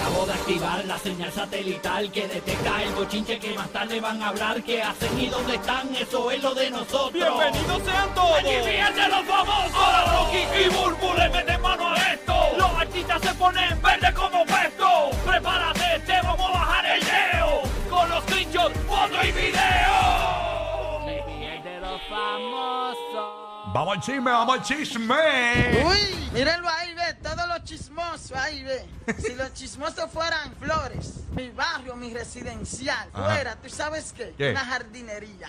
Acabo de activar la señal satelital que detecta el bochinche que más tarde van a hablar. ¿Qué hacen y dónde están? Eso es lo de nosotros. ¡Bienvenidos sean todos! ¡Aquí fíjense los famosos! Ahora Rocky y Burbu le meten mano a esto. Los artistas se ponen verde como puesto. ¡Prepárate, te vamos a bajar el leo! Con los trinchos, foto y video. Me fíjate de los famosos. ¡Vamos al chisme, vamos al chisme! ¡Uy! Mírenlo ahí, ve, todos los chismosos ahí, ve. Si los chismosos fueran flores, mi barrio, mi residencial, fuera, ¿tú sabes qué? ¿Qué? Una jardinería.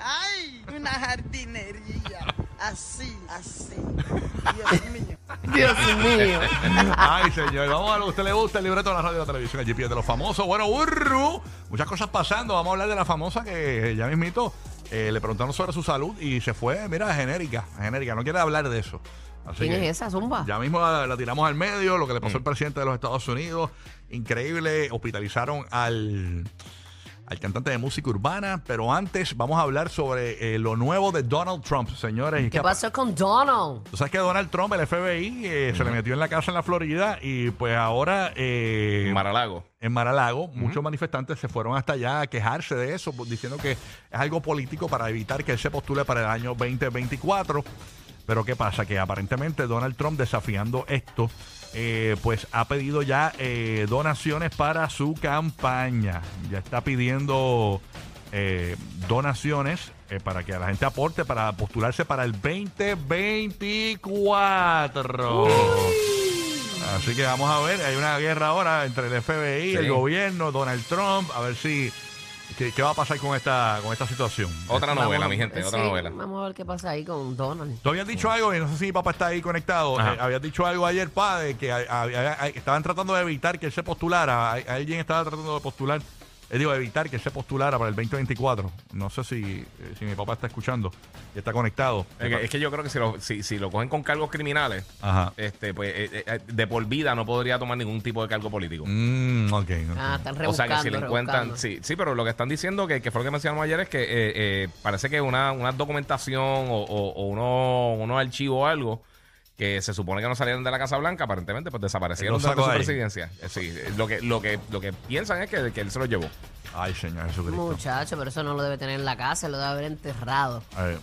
¡Ay! Una jardinería. Así, así. Dios mío. Dios mío. Ay, señor. Vamos a ver, ¿usted le gusta el libreto de la radio y la televisión? Allí pierde los famosos. Bueno, burro. Muchas cosas pasando. Vamos a hablar de la famosa que ya mismito. Le preguntaron sobre su salud y se fue, mira, genérica, no quiere hablar de eso. Así ¿quién es esa, Zumba? Ya mismo la tiramos al medio, lo que le pasó al presidente de los Estados Unidos, increíble, hospitalizaron al cantante de música urbana, pero antes vamos a hablar sobre lo nuevo de Donald Trump, señores. ¿Qué pasó con Donald? Tú sabes que Donald Trump, el FBI, se le metió en la casa en la Florida y pues ahora... En Mar-a-Lago, muchos manifestantes se fueron hasta allá a quejarse de eso, diciendo que es algo político para evitar que él se postule para el año 2024. Pero ¿qué pasa? Que aparentemente Donald Trump, desafiando esto, pues ha pedido ya donaciones para su campaña. Ya está pidiendo donaciones para que la gente aporte para postularse para el 2024. ¡Uy! Así que vamos a ver, hay una guerra ahora entre el FBI, el gobierno, Donald Trump, a ver si qué va a pasar con esta situación. Otra novela, mi gente, otra novela. Vamos a ver qué pasa ahí con Donald. Tú habías dicho algo, y no sé si mi papá está ahí conectado, habías dicho algo ayer, padre, que estaban tratando de evitar que él se postulara, alguien estaba tratando de postular, evitar que él se postulara para el 2024. No sé si mi papá está escuchando y está conectado. Es que yo creo que si lo cogen con cargos criminales, pues de por vida no podría tomar ningún tipo de cargo político. Okay. Ah, están rebuscando. O sea, que si le encuentran... Sí, pero lo que están diciendo, que fue lo que mencionamos ayer, es que parece que una documentación o unos archivos o algo que se supone que no salieron de la Casa Blanca, aparentemente pues desaparecieron durante su presidencia. Sí, lo que piensan es que él se lo llevó. Ay, señor Jesucristo. Muchacho, pero eso no lo debe tener en la casa, lo debe haber enterrado. A ver,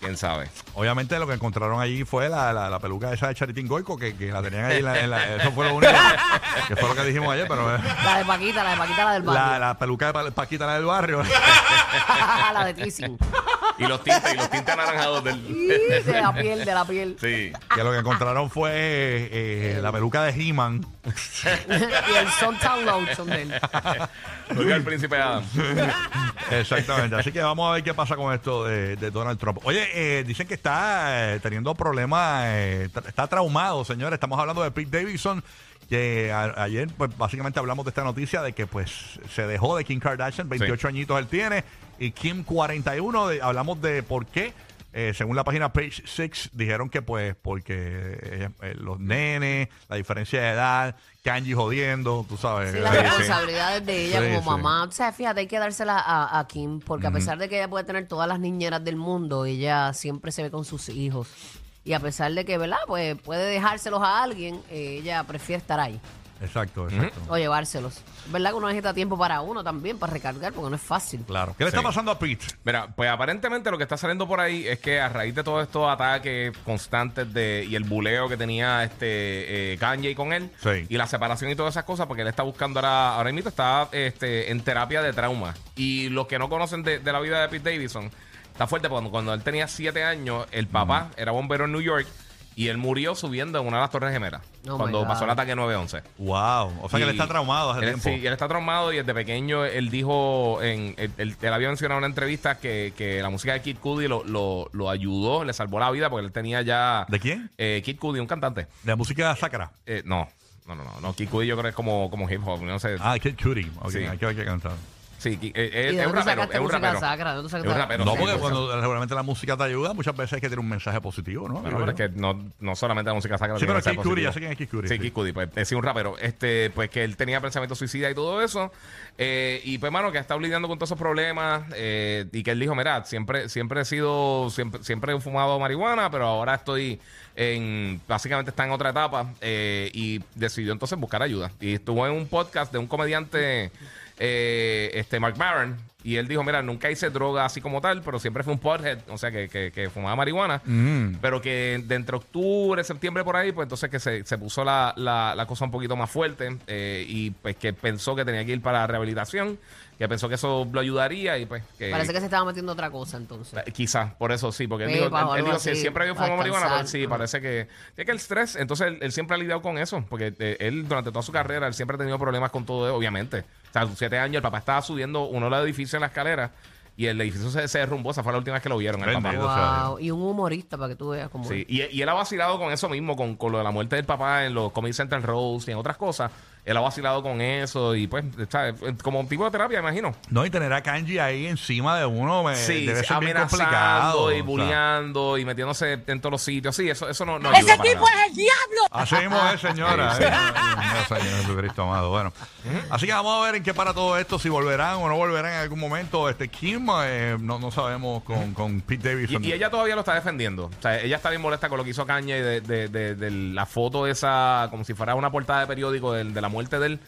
quién sabe. Obviamente lo que encontraron allí fue la peluca esa de Charitín Goico, que la tenían ahí en la eso fue lo único que fue lo que dijimos ayer, pero... La de Paquita, la del barrio. La peluca de Paquita, la del barrio. La de Tissing. Y los tintes anaranjados de la piel. Sí. Que lo que encontraron fue la peluca de He-Man. Y el Suntown Lotion de él. Porque el príncipe Adam. Exactamente. Así que vamos a ver qué pasa con esto de Donald Trump. Oye, dicen que está teniendo problemas, está traumado, señores. Estamos hablando de Pete Davidson, que ayer pues básicamente hablamos de esta noticia de que pues se dejó de Kim Kardashian, 28 añitos él tiene, y Kim 41, hablamos de por qué, según la página Page Six, dijeron que pues porque los nenes, la diferencia de edad, Kanye jodiendo, tú sabes. Sí, las responsabilidades de ella como mamá. O sea, fíjate, hay que dársela a Kim, porque a pesar de que ella puede tener todas las niñeras del mundo, ella siempre se ve con sus hijos. Y a pesar de que, ¿verdad?, pues puede dejárselos a alguien, ella prefiere estar ahí. Exacto. O llevárselos. ¿Verdad que uno necesita tiempo para uno también, para recargar? Porque no es fácil. Claro. ¿Qué le está pasando a Pete? Mira, pues aparentemente lo que está saliendo por ahí es que a raíz de todos estos ataques constantes y el buleo que tenía Kanye con él, y la separación y todas esas cosas, porque él está buscando ahora mismo, está en terapia de trauma. Y los que no conocen de la vida de Pete Davidson, está fuerte, porque cuando él tenía 7 años, el papá era bombero en New York y él murió subiendo en una de las Torres Gemelas cuando pasó el ataque 9/11. Wow. O sea, que él está traumado hace tiempo. Sí, él está traumado y desde pequeño él dijo, él había mencionado en una entrevista que la música de Kid Cudi lo ayudó, le salvó la vida porque él tenía ya... ¿De quién? Kid Cudi, un cantante. ¿De la música sacra? No. Kid Cudi yo creo que es como hip hop, no sé. Ah, Kid Cudi. Okay, sí. Hay que cantar. Sí, es un rapero. Es un rapero. No, porque cuando realmente la música te ayuda, muchas veces es que tiene un mensaje positivo, ¿no? Bueno, pero es que no solamente la música sacra. Sí, pero Kid Cudi, ya sé quién es Kid Cudi. Sí, Kid Cudi, pues es un rapero. Pues que él tenía pensamiento suicida y todo eso. Y pues, mano, que ha estado lidiando con todos esos problemas. Y que él dijo: mira, siempre he sido, siempre he fumado marihuana, pero ahora estoy básicamente está en otra etapa. Y decidió entonces buscar ayuda. Y estuvo en un podcast de un comediante. Mark Maron, y él dijo: mira, nunca hice droga así como tal, pero siempre fue un pothead, o sea que fumaba marihuana, pero que de entre octubre, septiembre por ahí, pues entonces que se puso la cosa un poquito más fuerte, y pues que pensó que tenía que ir para la rehabilitación, que pensó que eso lo ayudaría, y pues que parece que se estaba metiendo otra cosa entonces. Quizás, por eso sí, porque él dijo si siempre había fumado marihuana, pues sí, parece que es que el estrés, entonces él siempre ha lidiado con eso, porque él durante toda su carrera, él siempre ha tenido problemas con todo eso, obviamente. O sea, a sus 7 años, el papá estaba subiendo uno de los edificios en la escalera y el edificio se derrumbó. Esa fue la última vez que lo vieron, el papá. Wow. Y un humorista, para que tú veas cómo. Sí, y él ha vacilado con eso mismo, con lo de la muerte del papá en los Comedy Central Roads y en otras cosas. Él ha vacilado con eso y pues está como un tipo de terapia, imagino. No, y tener a Kanye ahí encima de uno debe ser bien complicado. Y bulleando, o sea, y metiéndose en todos los sitios. Sí, eso no ¡ese ayuda tipo para nada. Es el diablo! Así mismo es, señora. Señor Cristo amado. Bueno, así que vamos a ver en qué para todo esto, si volverán o no volverán en algún momento. Kim, no sabemos con Pete Davidson. Y ella todavía lo está defendiendo. O sea, ella está bien molesta con lo que hizo Kanye de la foto esa, como si fuera una portada de periódico de la muerte de él.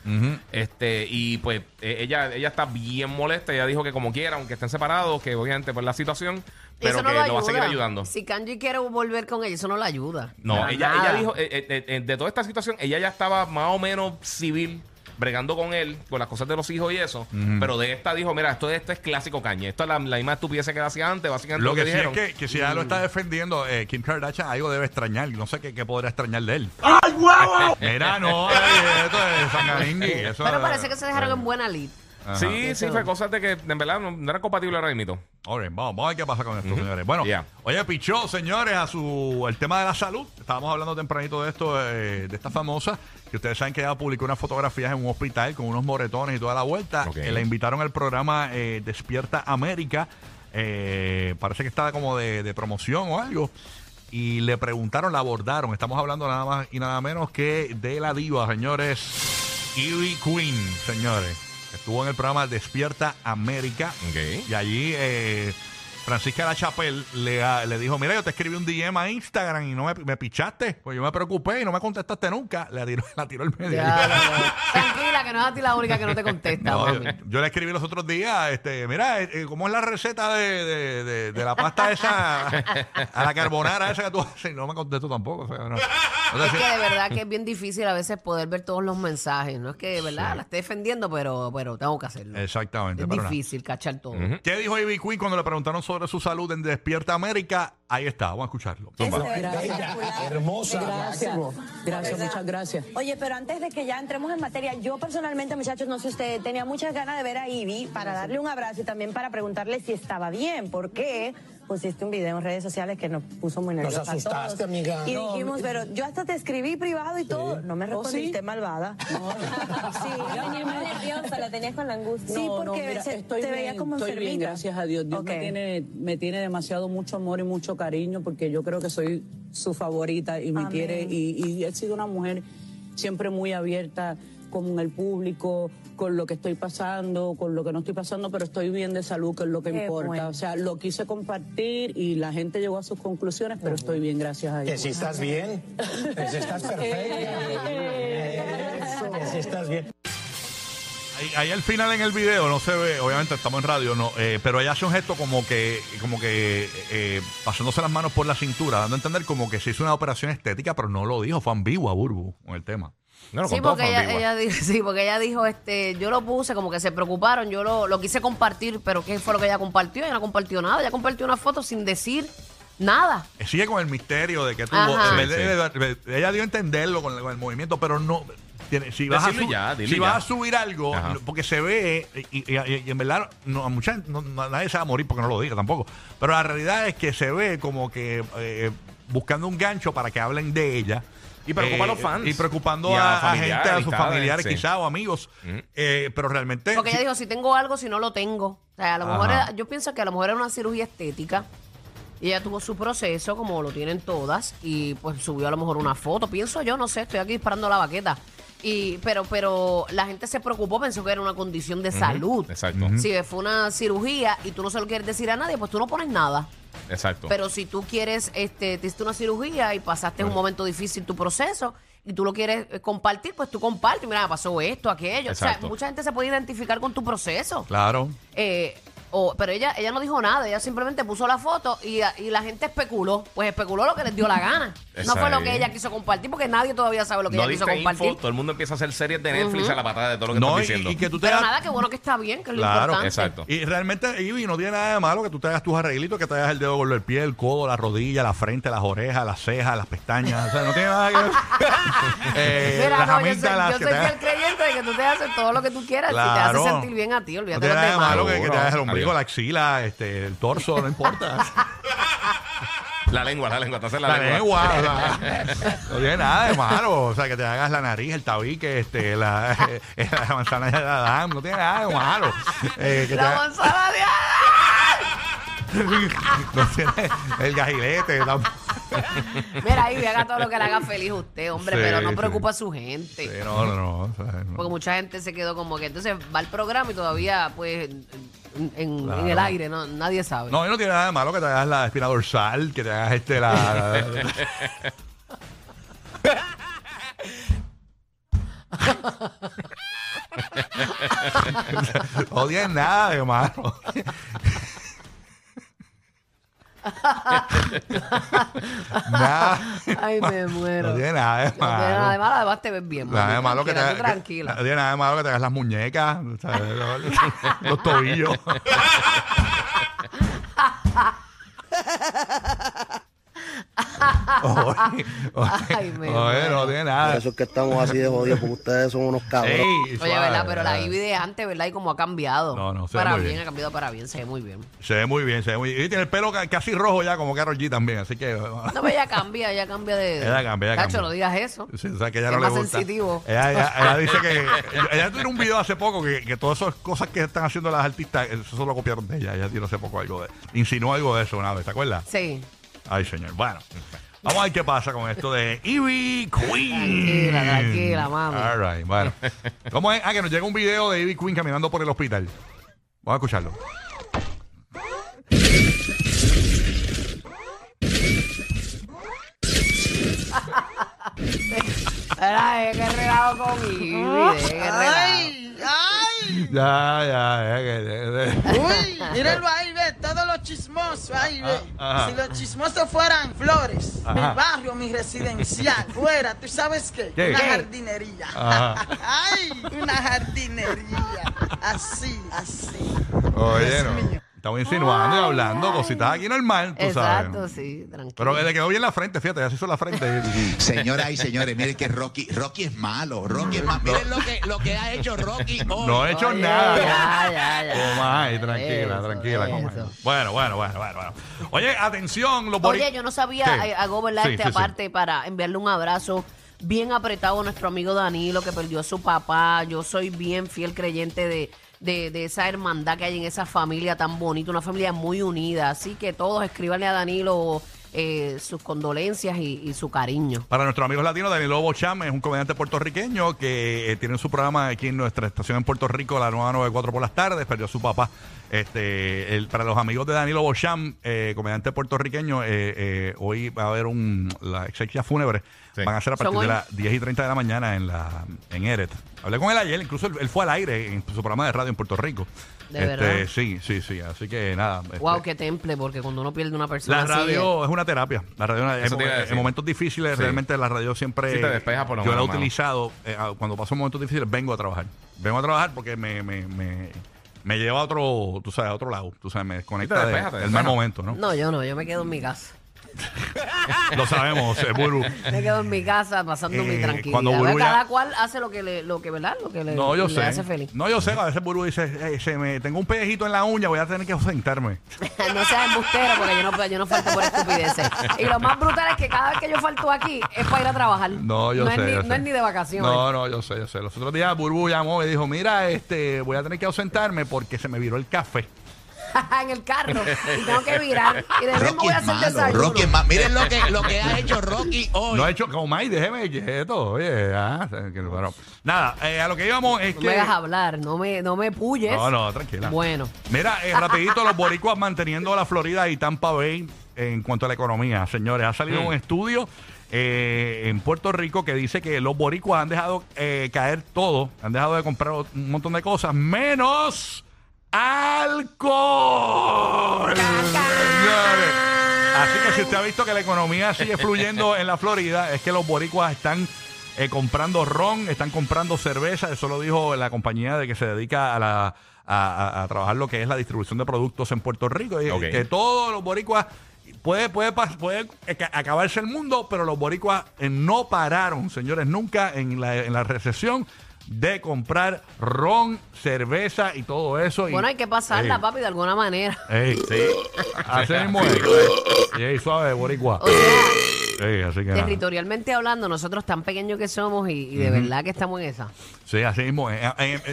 Y pues ella está bien molesta. Ella dijo que como quiera, aunque estén separados, que obviamente por la situación, pero no que lo va a seguir ayudando. Si Kanye quiere volver con ella, eso no la ayuda. No, ella dijo, de toda esta situación, ella ya estaba más o menos civil, bregando con él, con las cosas de los hijos y eso, pero de esta dijo: mira, esto es clásico Kanye, esto es la misma estupidez que hacía antes, básicamente. Lo que sí dijeron es que si ya lo está defendiendo, Kim Kardashian algo debe extrañar, no sé qué podrá extrañar de él. ¡Ay, huevo! Mira, no, esto es sangaringui. Pero parece que se dejaron en buena lid. Ajá. Sí, fue cosas de que en verdad no era compatible ahora mismo. Alright, vamos a ver qué pasa con esto, señores. Bueno, oye, pichó, señores, el tema de la salud. Estábamos hablando tempranito de esto, de esta famosa, que ustedes saben que ella publicó unas fotografías en un hospital con unos moretones y toda la vuelta. Okay. La invitaron al programa Despierta América. Parece que estaba como de promoción o algo. Y le preguntaron, la abordaron. Estamos hablando nada más y nada menos que de la diva, señores. Ivy Queen, señores. Estuvo en el programa Despierta América. Okay. Y allí Francisca Lachapel le dijo: mira, yo te escribí un DM a Instagram y no me pichaste, pues yo me preocupé y no me contestaste nunca. La tiró el medio. Tranquila, que no es a ti la única que no te contesta. No, yo le escribí los otros días, mira, ¿cómo es la receta de la pasta esa a la carbonara esa que tú haces? Y no me contestó tampoco. O sea, es que de verdad que es bien difícil a veces poder ver todos los mensajes. No es que de verdad la esté defendiendo, pero tengo que hacerlo. Exactamente. Es difícil cachar todo. ¿Qué dijo Ivy Queen cuando le preguntaron sobre su salud en Despierta América? Ahí está, vamos a escucharlo. Gracias, hermosa. Gracias, muchas gracias. Oye, pero antes de que ya entremos en materia, yo personalmente, muchachos, no sé usted, tenía muchas ganas de ver a Ivy para darle un abrazo y también para preguntarle si estaba bien, porque pusiste un video en redes sociales que nos puso muy nerviosos. Nos asustaste, a todos, amiga. Y dijimos, pero yo hasta te escribí privado y todo. No me respondiste, malvada. No. Sí, yo venía muy nerviosa, la tenías con la angustia. Sí, porque mira, te veía como enfermita. Estoy bien, gracias a Dios. Dios me tiene demasiado mucho amor y mucho cariño, porque yo creo que soy su favorita y me quiere. Y he sido una mujer siempre muy abierta con el público, con lo que estoy pasando, con lo que no estoy pasando, pero estoy bien de salud, que es lo que importa. Bueno. O sea, lo quise compartir y la gente llegó a sus conclusiones, pero estoy bien, gracias a Dios. Que si estás bien, que si estás perfecta, que si estás bien. Ahí al final en el video no se ve, obviamente estamos en radio, no, pero ella hace un gesto como que pasándose las manos por la cintura, dando a entender como que se hizo una operación estética, pero no lo dijo, fue ambigua, Burbu, con el tema. No, sí, porque ella dijo, yo lo puse, como que se preocuparon, yo lo quise compartir, pero ¿qué fue lo que ella compartió? Ella no compartió nada, ella compartió una foto sin decir nada. Sigue con el misterio de que tuvo. Ella dio a entenderlo con el movimiento, pero no. Si vas a subir algo, porque se ve, y en verdad, nadie se va a morir porque no lo diga tampoco. Pero la realidad es que se ve como que buscando un gancho para que hablen de ella. Y preocupa a los fans. Y preocupando a gente, a sus familiares quizás, o amigos. Pero realmente... Porque ella dijo, si tengo algo, si no lo tengo. O sea, a lo mejor era, yo pienso que a lo mejor era una cirugía estética. Y ella tuvo su proceso, como lo tienen todas, y pues subió a lo mejor una foto. Pienso yo, no sé, estoy aquí disparando la baqueta. Y, pero la gente se preocupó, pensó que era una condición de salud. Exacto. Si fue una cirugía y tú no se lo quieres decir a nadie, pues tú no pones nada. Exacto. Pero si tú quieres, te hiciste una cirugía y pasaste un momento difícil tu proceso y tú lo quieres compartir, pues tú compartes. Mira, pasó esto, aquello. Exacto. O sea, mucha gente se puede identificar con tu proceso. Claro. Pero ella no dijo nada, ella simplemente puso la foto y la gente especuló. Pues especuló lo que les dio la gana. No fue lo que ella quiso compartir, porque nadie todavía sabe lo que ella quiso compartir. Info, todo el mundo empieza a hacer series de Netflix a la patada de todo lo que están diciendo. Y que tú te pero hagas... nada, que bueno que está bien, que es lo importante. Exacto. Y realmente, Ivy, no tiene nada de malo que tú te hagas tus arreglitos, que te hagas el dedo con el pie, el codo, la rodilla, la frente, las orejas, las cejas, las pestañas. O sea, no tiene nada que ver. Mira, no, yo soy fiel creyente de que tú te haces todo lo que tú quieras. Claro. Si te hace sentir bien a ti, olvídate de los demás. No tiene nada de malo que te hagas el ombligo, la axila, el torso, no importa. La lengua, te haces la lengua. No tiene nada de malo. O sea, que te hagas la nariz, el tabique, la manzana de Adán, no tiene nada de malo. La manzana de Adán. No tiene el gajilete. Mira, ahí haga todo lo que le haga feliz usted, hombre, pero no preocupa a su gente. Sí, no. O sea, no. Porque mucha gente se quedó como que entonces va al programa y todavía, pues... En el aire, no, nadie sabe. No, y no tiene nada de malo que te hagas la espina dorsal, que te hagas no tiene nada de malo. Ay, me muero. No tiene nada de malo. No tiene nada de malo, además te ves bien. Nada de malo que te hagas. No tiene nada de malo que te hagas las muñecas, los tobillos. Oye, no tiene nada. Por eso es que estamos así de jodidos, porque ustedes son unos cabrones. Oye, ¿verdad? Pero la Ivy de antes, ¿verdad? Y como ha cambiado. No, se ve muy bien. Ha cambiado para bien, se ve muy bien. Y tiene el pelo casi rojo ya, como Carol G también, así que... No, pero ella cambia de... Cacho, no digas eso. Sí, o sea, que ella no le gusta. Es más sensitivo. Ella dice que... Ella tiene un video hace poco que todas esas cosas que están haciendo las artistas, eso lo copiaron de ella. Ella tiró hace poco algo de... Insinuó algo de eso una vez, ¿te acuerdas? Sí. Ay, señor. Bueno, vamos a ver qué pasa con esto de Ivy Queen. Tranquila, mami. All right, bueno. ¿Cómo es? Que nos llega un video de Ivy Queen caminando por el hospital. Vamos a escucharlo. Ay, qué relajo con Ivy. Uy, míralo ahí, ve, todos los chismosos ahí, ve. Si los chismosos fueran flores, mi barrio, mi residencial, fuera, ¿tú sabes qué? Una jardinería. Ay, una jardinería. Así. Oye, no. Estamos insinuando y hablando cositas aquí normal, tú sabes. Exacto, sí, tranquilo. Pero le quedó bien la frente, fíjate, ya se hizo la frente. Señoras y señores, miren que Rocky es malo. Rocky es malo. Miren lo que ha hecho Rocky hoy. No ha hecho nada. Comay, tranquila, comay. Bueno. Oye, atención, los boricuas. Oye, yo no sabía, hago verdad aparte para enviarle un abrazo bien apretado a nuestro amigo Danilo, que perdió a su papá. Yo soy bien fiel creyente de esa hermandad que hay en esa familia tan bonita, una familia muy unida. Así que todos escríbanle a Danilo sus condolencias y su cariño. Para nuestros amigos latinos, Danilo Bocham es un comediante puertorriqueño que tiene su programa aquí en nuestra estación en Puerto Rico, la 994 por las tardes. Perdió a su papá. Para los amigos de Danilo Bocham, comediante puertorriqueño, hoy va a haber la exequia fúnebre. Sí. Van a ser a partir de las 10:30 de la mañana en Eret. Hablé con él ayer, incluso él fue al aire en su programa de radio en Puerto Rico. ¿De verdad? Sí. Así que nada. Wow, qué temple, porque cuando uno pierde una persona. La radio es una terapia. La radio en momentos difíciles, realmente la radio siempre. Sí, te despeja por lo menos. Yo la he utilizado. Cuando paso momentos difíciles, vengo a trabajar. Vengo a trabajar porque me lleva a otro, tú sabes, a otro lado. Tú sabes, me desconecta del mal momento, ¿no? No, yo me quedo en mi casa. Lo sabemos, Buru. Me quedo en mi casa pasando mi tranquilidad. Buru cada cual hace lo que le hace feliz. No, yo sé, a veces Buru dice, tengo un pellejito en la uña, voy a tener que ausentarme. No seas embustero, porque yo no falto por estupideces. Y lo más brutal es que cada vez que yo falto aquí es para ir a trabajar. No, yo sé. No es ni de vacaciones. No, yo sé. Los otros días Buru llamó y dijo, mira, voy a tener que ausentarme porque se me viró el café. En el carro y tengo que virar y después me voy a hacer desayuno. Rocky, miren lo que ha hecho Rocky hoy. Lo ha hecho como ahí, déjeme esto. Oye, nada, a lo que íbamos es que no me dejas hablar, no me puyes. No, tranquila. Bueno, mira, rapidito, los boricuas manteniendo la Florida y Tampa Bay en cuanto a la economía, señores. Ha salido un estudio en Puerto Rico que dice que los boricuas han dejado caer todo, han dejado de comprar un montón de cosas, menos alcohol. Así que si usted ha visto que la economía sigue fluyendo en la Florida, es que los boricuas están comprando ron, están comprando cerveza. Eso lo dijo la compañía de que se dedica a trabajar lo que es la distribución de productos en Puerto Rico. Okay. Que todos los boricuas, puede acabarse el mundo, pero los boricuas no pararon, señores, nunca en la recesión de comprar ron, cerveza y todo eso. Bueno, hay que pasarla, papi, de alguna manera. Sí. Así mismo es. Y suave, boricua. O sea, así que territorialmente hablando, nosotros tan pequeños que somos y de verdad que estamos en esa. Sí, así mismo es.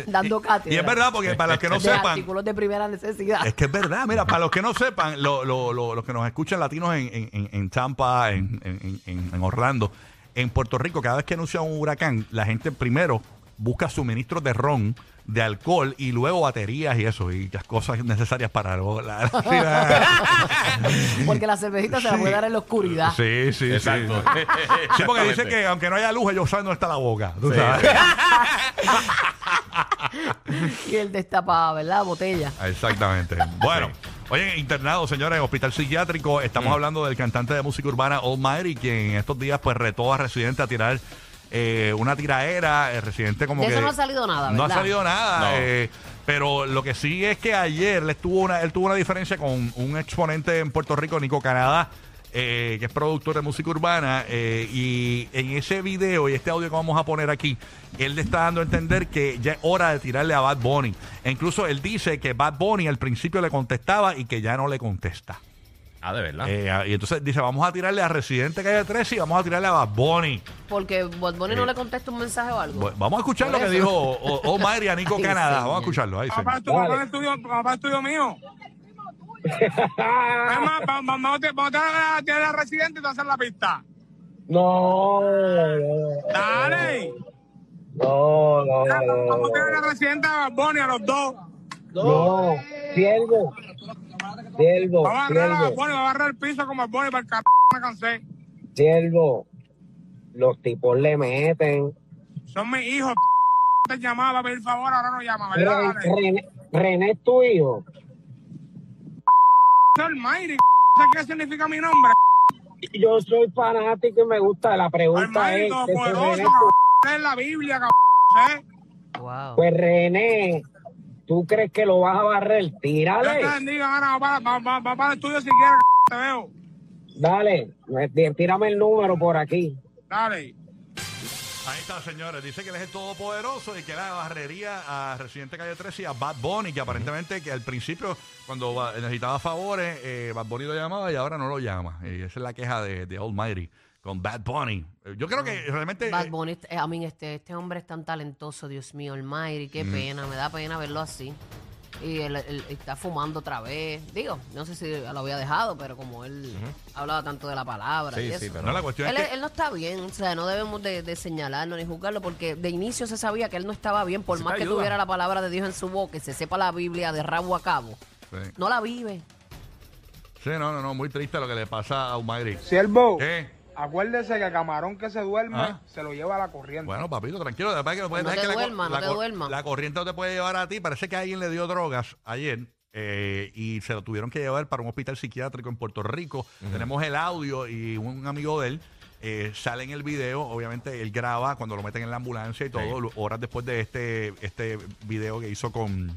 Dando cátedra. Y es verdad, porque para los que no sepan, artículos de primera necesidad. Es que es verdad, mira, para los que no sepan, los que nos escuchan latinos en Tampa, en Orlando, en Puerto Rico, cada vez que anuncia un huracán, la gente primero busca suministros de ron, de alcohol y luego baterías y eso, y las cosas necesarias para porque la cervecita se la puede dar en la oscuridad. Sí, exacto. Sí, porque dice que aunque no haya luz, ellos saben dónde está la boca. ¿Tú sabes? Y el destapado, ¿verdad? Botella. Exactamente. Bueno. Oye, internado, señores, en hospital psiquiátrico. Estamos hablando del cantante de música urbana Almighty, quien en estos días pues retó a Residente a tirar una tiraera. Residente como de que eso no ha salido nada, ¿verdad? No ha salido nada, no. Pero lo que sí es que ayer él tuvo una diferencia con un exponente en Puerto Rico, Nico Canadá, que es productor de música urbana, y en ese video y este audio que vamos a poner aquí, él le está dando a entender que ya es hora de tirarle a Bad Bunny. E incluso él dice que Bad Bunny al principio le contestaba y que ya no le contesta. Ah, de verdad. Y entonces dice, vamos a tirarle a Residente Calle 13 y vamos a tirarle a Bad Bunny. Porque Bad Bunny no le contesta un mensaje o algo. Bueno, vamos a escuchar lo que dijo Omar y a Nico Canadá. Vamos a escucharlo. Ahí, papá, estudio mío. Además, vamos a tirar a Residente y te vas a hacer la pista. No. Dale. No. Vamos a tirar a Residente a Bad Bunny, a los dos. No. Ciervo. Siervo, va a barrer el piso como el Boni para el c******, me cansé. Siervo, los tipos le meten. Son mis hijos, te llamaba a pedir favor, ahora no llama, ¿verdad? René es tu hijo. Almighty, ¿qué significa mi nombre? Yo soy fanático y me gusta, la pregunta Almighty, es... Almighty, poderoso, es la Biblia, c******, wow. Pues René... ¿Tú crees que lo vas a barrer? Tírale. Yo te bendiga, ahora va para el estudio si quieres, te veo. Dale, tírame el número por aquí. Dale. Ahí está, señores. Dice que él es el todopoderoso y que la barrería a Residente Calle 13 y a Bad Bunny, que aparentemente que al principio, cuando necesitaba favores, Bad Bunny lo llamaba y ahora no lo llama. Y esa es la queja de Almighty con Bad Bunny. Yo creo que realmente... Bad Bunny, este hombre es tan talentoso, Dios mío, Almighty, qué pena, me da pena verlo así. Y él está fumando otra vez. Digo, no sé si lo había dejado, pero como él hablaba tanto de la palabra y eso. Sí, pero no, la cuestión es que... Él no está bien, o sea, no debemos de señalarlo ni juzgarlo, porque de inicio se sabía que él no estaba bien, por más que tuviera la palabra de Dios en su boca, que se sepa la Biblia de rabo a cabo. Sí. No la vive. Sí, no, muy triste lo que le pasa a Almighty. Siervo. ¿Qué? Acuérdese que el camarón que se duerme se lo lleva a la corriente. Bueno, papito, tranquilo. La verdad es que la corriente no te puede llevar a ti. Parece que alguien le dio drogas ayer y se lo tuvieron que llevar para un hospital psiquiátrico en Puerto Rico. Tenemos el audio y un amigo de él sale en el video. Obviamente él graba cuando lo meten en la ambulancia y todo, horas después de este video que hizo con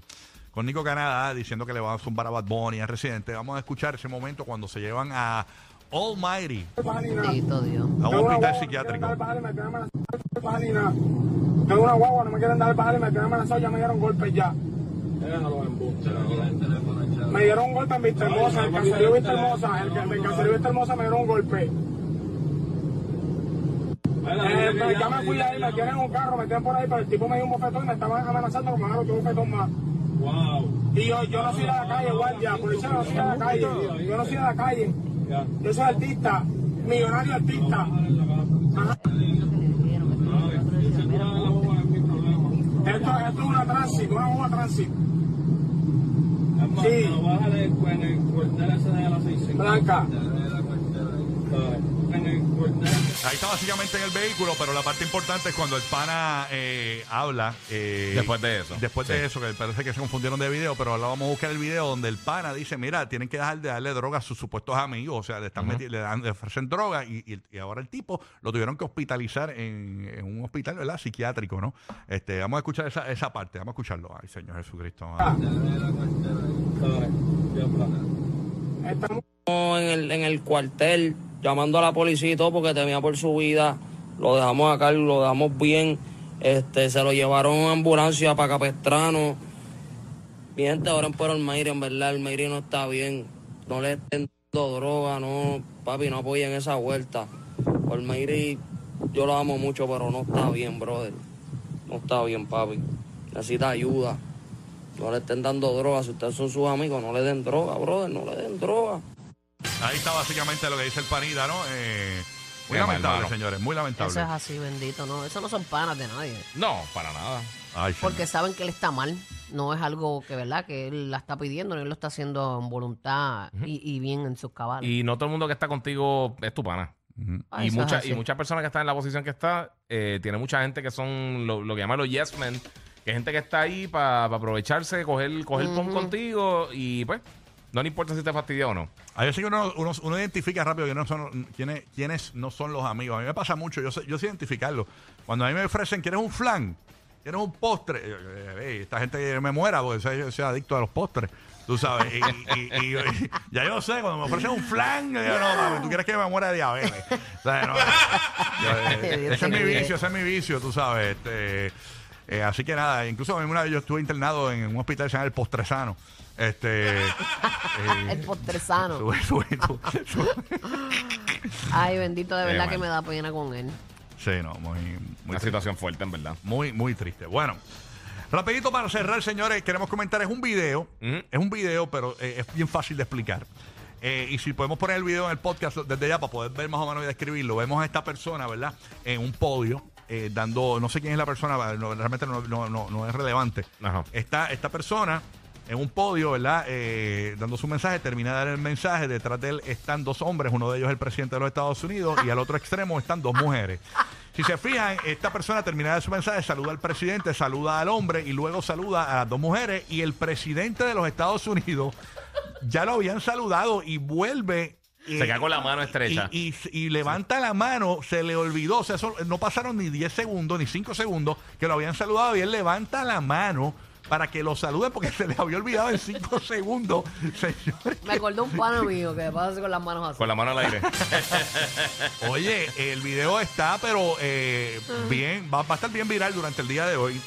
Nico Canadá, diciendo que le van a zumbar a Bad Bunny, a Residente. Vamos a escuchar ese momento cuando se llevan a Almighty. Bendito Dios. A un hospital psiquiátrico. Tengo una guagua, no me quieren dar el pajar y me tienen amenazado, ya me dieron golpes ya. Me dieron un golpe en Vista Hermosa, en el caserío Vista Hermosa, me dieron un golpe. Ya me fui de ahí, me tienen un carro, me tienen por ahí, pero el tipo me dio un bofetón y me estaban amenazando, me mandaron un bofetón más. Y yo no soy de la calle, guardia, policía, no soy de la calle, yo no soy de la calle. Yo soy artista, millonario artista. Ajá. Esto es una tránsito, una bomba tránsito. Sí. En el cuartel ese de la 650. Blanca. Ahí está básicamente en el vehículo, pero la parte importante es cuando el pana habla. Después de eso. Después de eso, que parece que se confundieron de video, pero ahora vamos a buscar el video donde el pana dice, mira, tienen que dejar de darle droga a sus supuestos amigos, o sea, le están le ofrecen droga y ahora el tipo lo tuvieron que hospitalizar en un hospital, ¿verdad? Psiquiátrico, ¿no? Vamos a escuchar esa parte, vamos a escucharlo. Ay, Señor Jesucristo. Estamos en el cuartel, llamando a la policía y todo porque temía por su vida. Lo dejamos acá, lo dejamos bien. Se lo llevaron en ambulancia para Capestrano. Miente, ahora por Almairi, en verdad, Almairi no está bien. No le estén dando droga, no, papi, no apoyen esa vuelta. Almairi, yo lo amo mucho, pero no está bien, brother. No está bien, papi. Necesita ayuda. No le estén dando droga. Si ustedes son sus amigos, no le den droga, brother, no le den droga. Ahí está básicamente lo que dice el panita, ¿no? Muy lamentable, hermano. Señores, muy lamentable. Eso es así, bendito, ¿no? Eso no son panas de nadie. No, para nada. Ay, porque saben que él está mal. No es algo que, ¿verdad? Que él la está pidiendo, él lo está haciendo en voluntad y bien en sus cabales. Y no todo el mundo que está contigo es tu pana. Ay, y muchas personas que están en la posición que está, tiene mucha gente que son lo que llaman los yes men, que es gente que está ahí para aprovecharse, coger pon contigo y pues... No le importa si te fastidia o no. A veces uno identifica rápido quiénes no son los amigos. A mí me pasa mucho, yo sé identificarlo. Cuando a mí me ofrecen, ¿quieres un flan? ¿Quieres un postre? Esta gente me muera porque soy adicto a los postres. Tú sabes, y ya yo sé, cuando me ofrecen un flan, yo digo, no, mami, tú quieres que me muera de diabetes. O sea, no, ese es mi vicio, tú sabes. Así que nada, incluso a mí una vez yo estuve internado en un hospital que se llama El Postresano. El Postresano. Ay, bendito, de verdad que me da pena con él. Sí, no, muy situación fuerte, en verdad. Muy, muy triste. Bueno, rapidito para cerrar, señores, queremos comentar, es un video, pero es bien fácil de explicar. Y si podemos poner el video en el podcast desde ya para poder ver más o menos y describirlo. Vemos a esta persona, ¿verdad? En un podio. Dando, no sé quién es la persona, realmente no es relevante. Ajá. Esta persona en un podio, ¿verdad? Dando su mensaje, termina de dar el mensaje. Detrás de él están dos hombres, uno de ellos es el presidente de los Estados Unidos y al otro extremo están dos mujeres. Si se fijan, esta persona termina de dar su mensaje, saluda al presidente, saluda al hombre y luego saluda a las dos mujeres, y el presidente de los Estados Unidos ya lo habían saludado y vuelve. Se cae con la mano estrecha. Y levanta la mano, se le olvidó. O sea, eso, no pasaron ni 10 segundos, ni 5 segundos que lo habían saludado y él levanta la mano para que lo saluden porque se les había olvidado en 5 segundos. Señores. Me acordó un pana mío que pasa con las manos así. Con la mano al aire. Oye, el video está, pero bien, va a estar bien viral durante el día de hoy.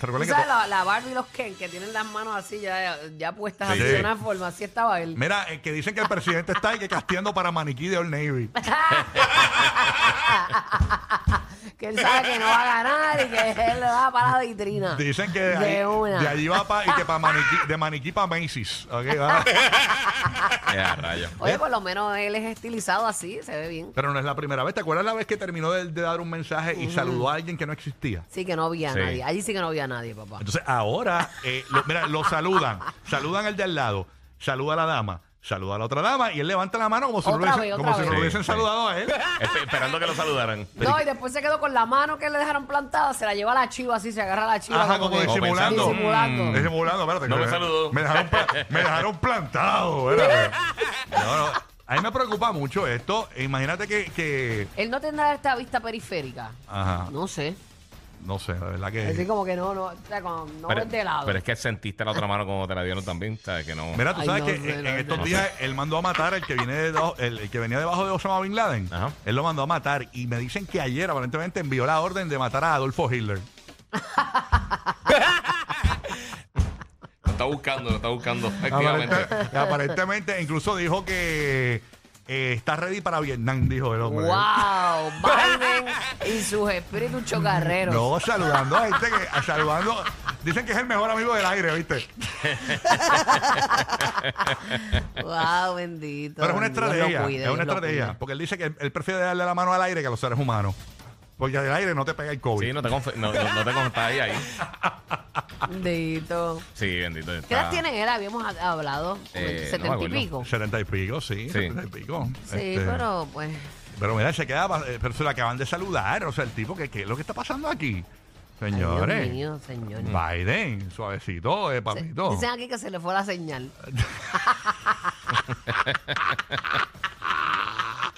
¿Sabes que la Barbie y los Ken que tienen las manos así ya puestas así de una forma? Así estaba él. Mira, que dicen que el presidente está ahí que casteando para maniquí de Old Navy. Que él sabe que no va a ganar y que él lo va para la vitrina. Dicen que de allí va de maniquí para Macy's. Okay, va. Oye, por lo menos él es estilizado así, se ve bien. Pero no es la primera vez. ¿Te acuerdas la vez que terminó de dar un mensaje y saludó a alguien que no existía? Sí, que no había nadie. Allí sí que no había nadie, papá. Entonces ahora, mira, lo saludan. Saludan al de al lado. Saluda a la dama. Saluda a la otra dama y él levanta la mano como si no lo hubiesen saludado a él. Esperando que lo saludaran. No, y después se quedó con la mano que le dejaron plantada, se la lleva a la chiva así, se agarra a la chiva. Ajá, como disimulando. Espérate, no me saludó. Me dejaron plantado. No. A mí me preocupa mucho esto. Imagínate que... Él no tendrá esta vista periférica. Ajá. No sé. No sé, la verdad que... Así como que no pero, de lado. Pero es que sentiste la otra mano como te la dieron también, ¿sabes? Que no... Mira, tú sabes en estos días él mandó a matar el que viene debajo, el que venía debajo de Osama Bin Laden. Ajá. Él lo mandó a matar y me dicen que ayer aparentemente envió la orden de matar a Adolf Hitler. Lo está buscando. Aparentemente, incluso dijo que... está ready para Vietnam, dijo el hombre. ¡Wow! Biden y sus espíritus chocarreros. No, saludando a gente que... Saludando... Dicen que es el mejor amigo del aire, ¿viste? ¡Wow, bendito! Pero es una estrategia, cuide, es una estrategia. Cuide. Porque él dice que él prefiere darle la mano al aire que a los seres humanos. Porque al aire no te pega el COVID. Sí, no te contáis ahí. Bendito. Sí, bendito. Está. ¿Qué edad tienen él? Habíamos hablado. 70 y pico. 70 y pico, sí. 70 y pico. Sí, pero pues... Pero mira, se queda... Pero se lo acaban de saludar. O sea, el tipo, ¿qué es lo que está pasando aquí? Señores. Ay, Dios mío, señores. Biden, suavecito, papito. Dicen aquí que se le fue la señal.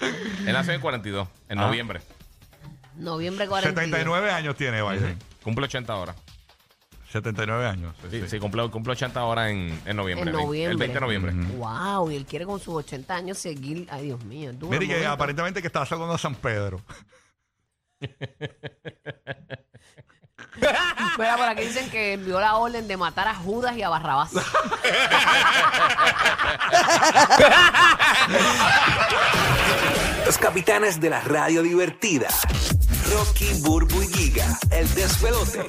Él nació en 42, en noviembre. Noviembre 42. 79 años tiene Biden. Cumple 80 horas. 79 años. Sí, cumple 80 horas en noviembre. El 20 de noviembre. Wow, y él quiere con sus 80 años seguir. Ay, Dios mío. Mira, que aparentemente que estaba saludando a San Pedro. Mira, por aquí dicen que envió la orden de matar a Judas y a Barrabás. Los capitanes de la radio divertida. Rocky, Burbu y Giga, el despelote.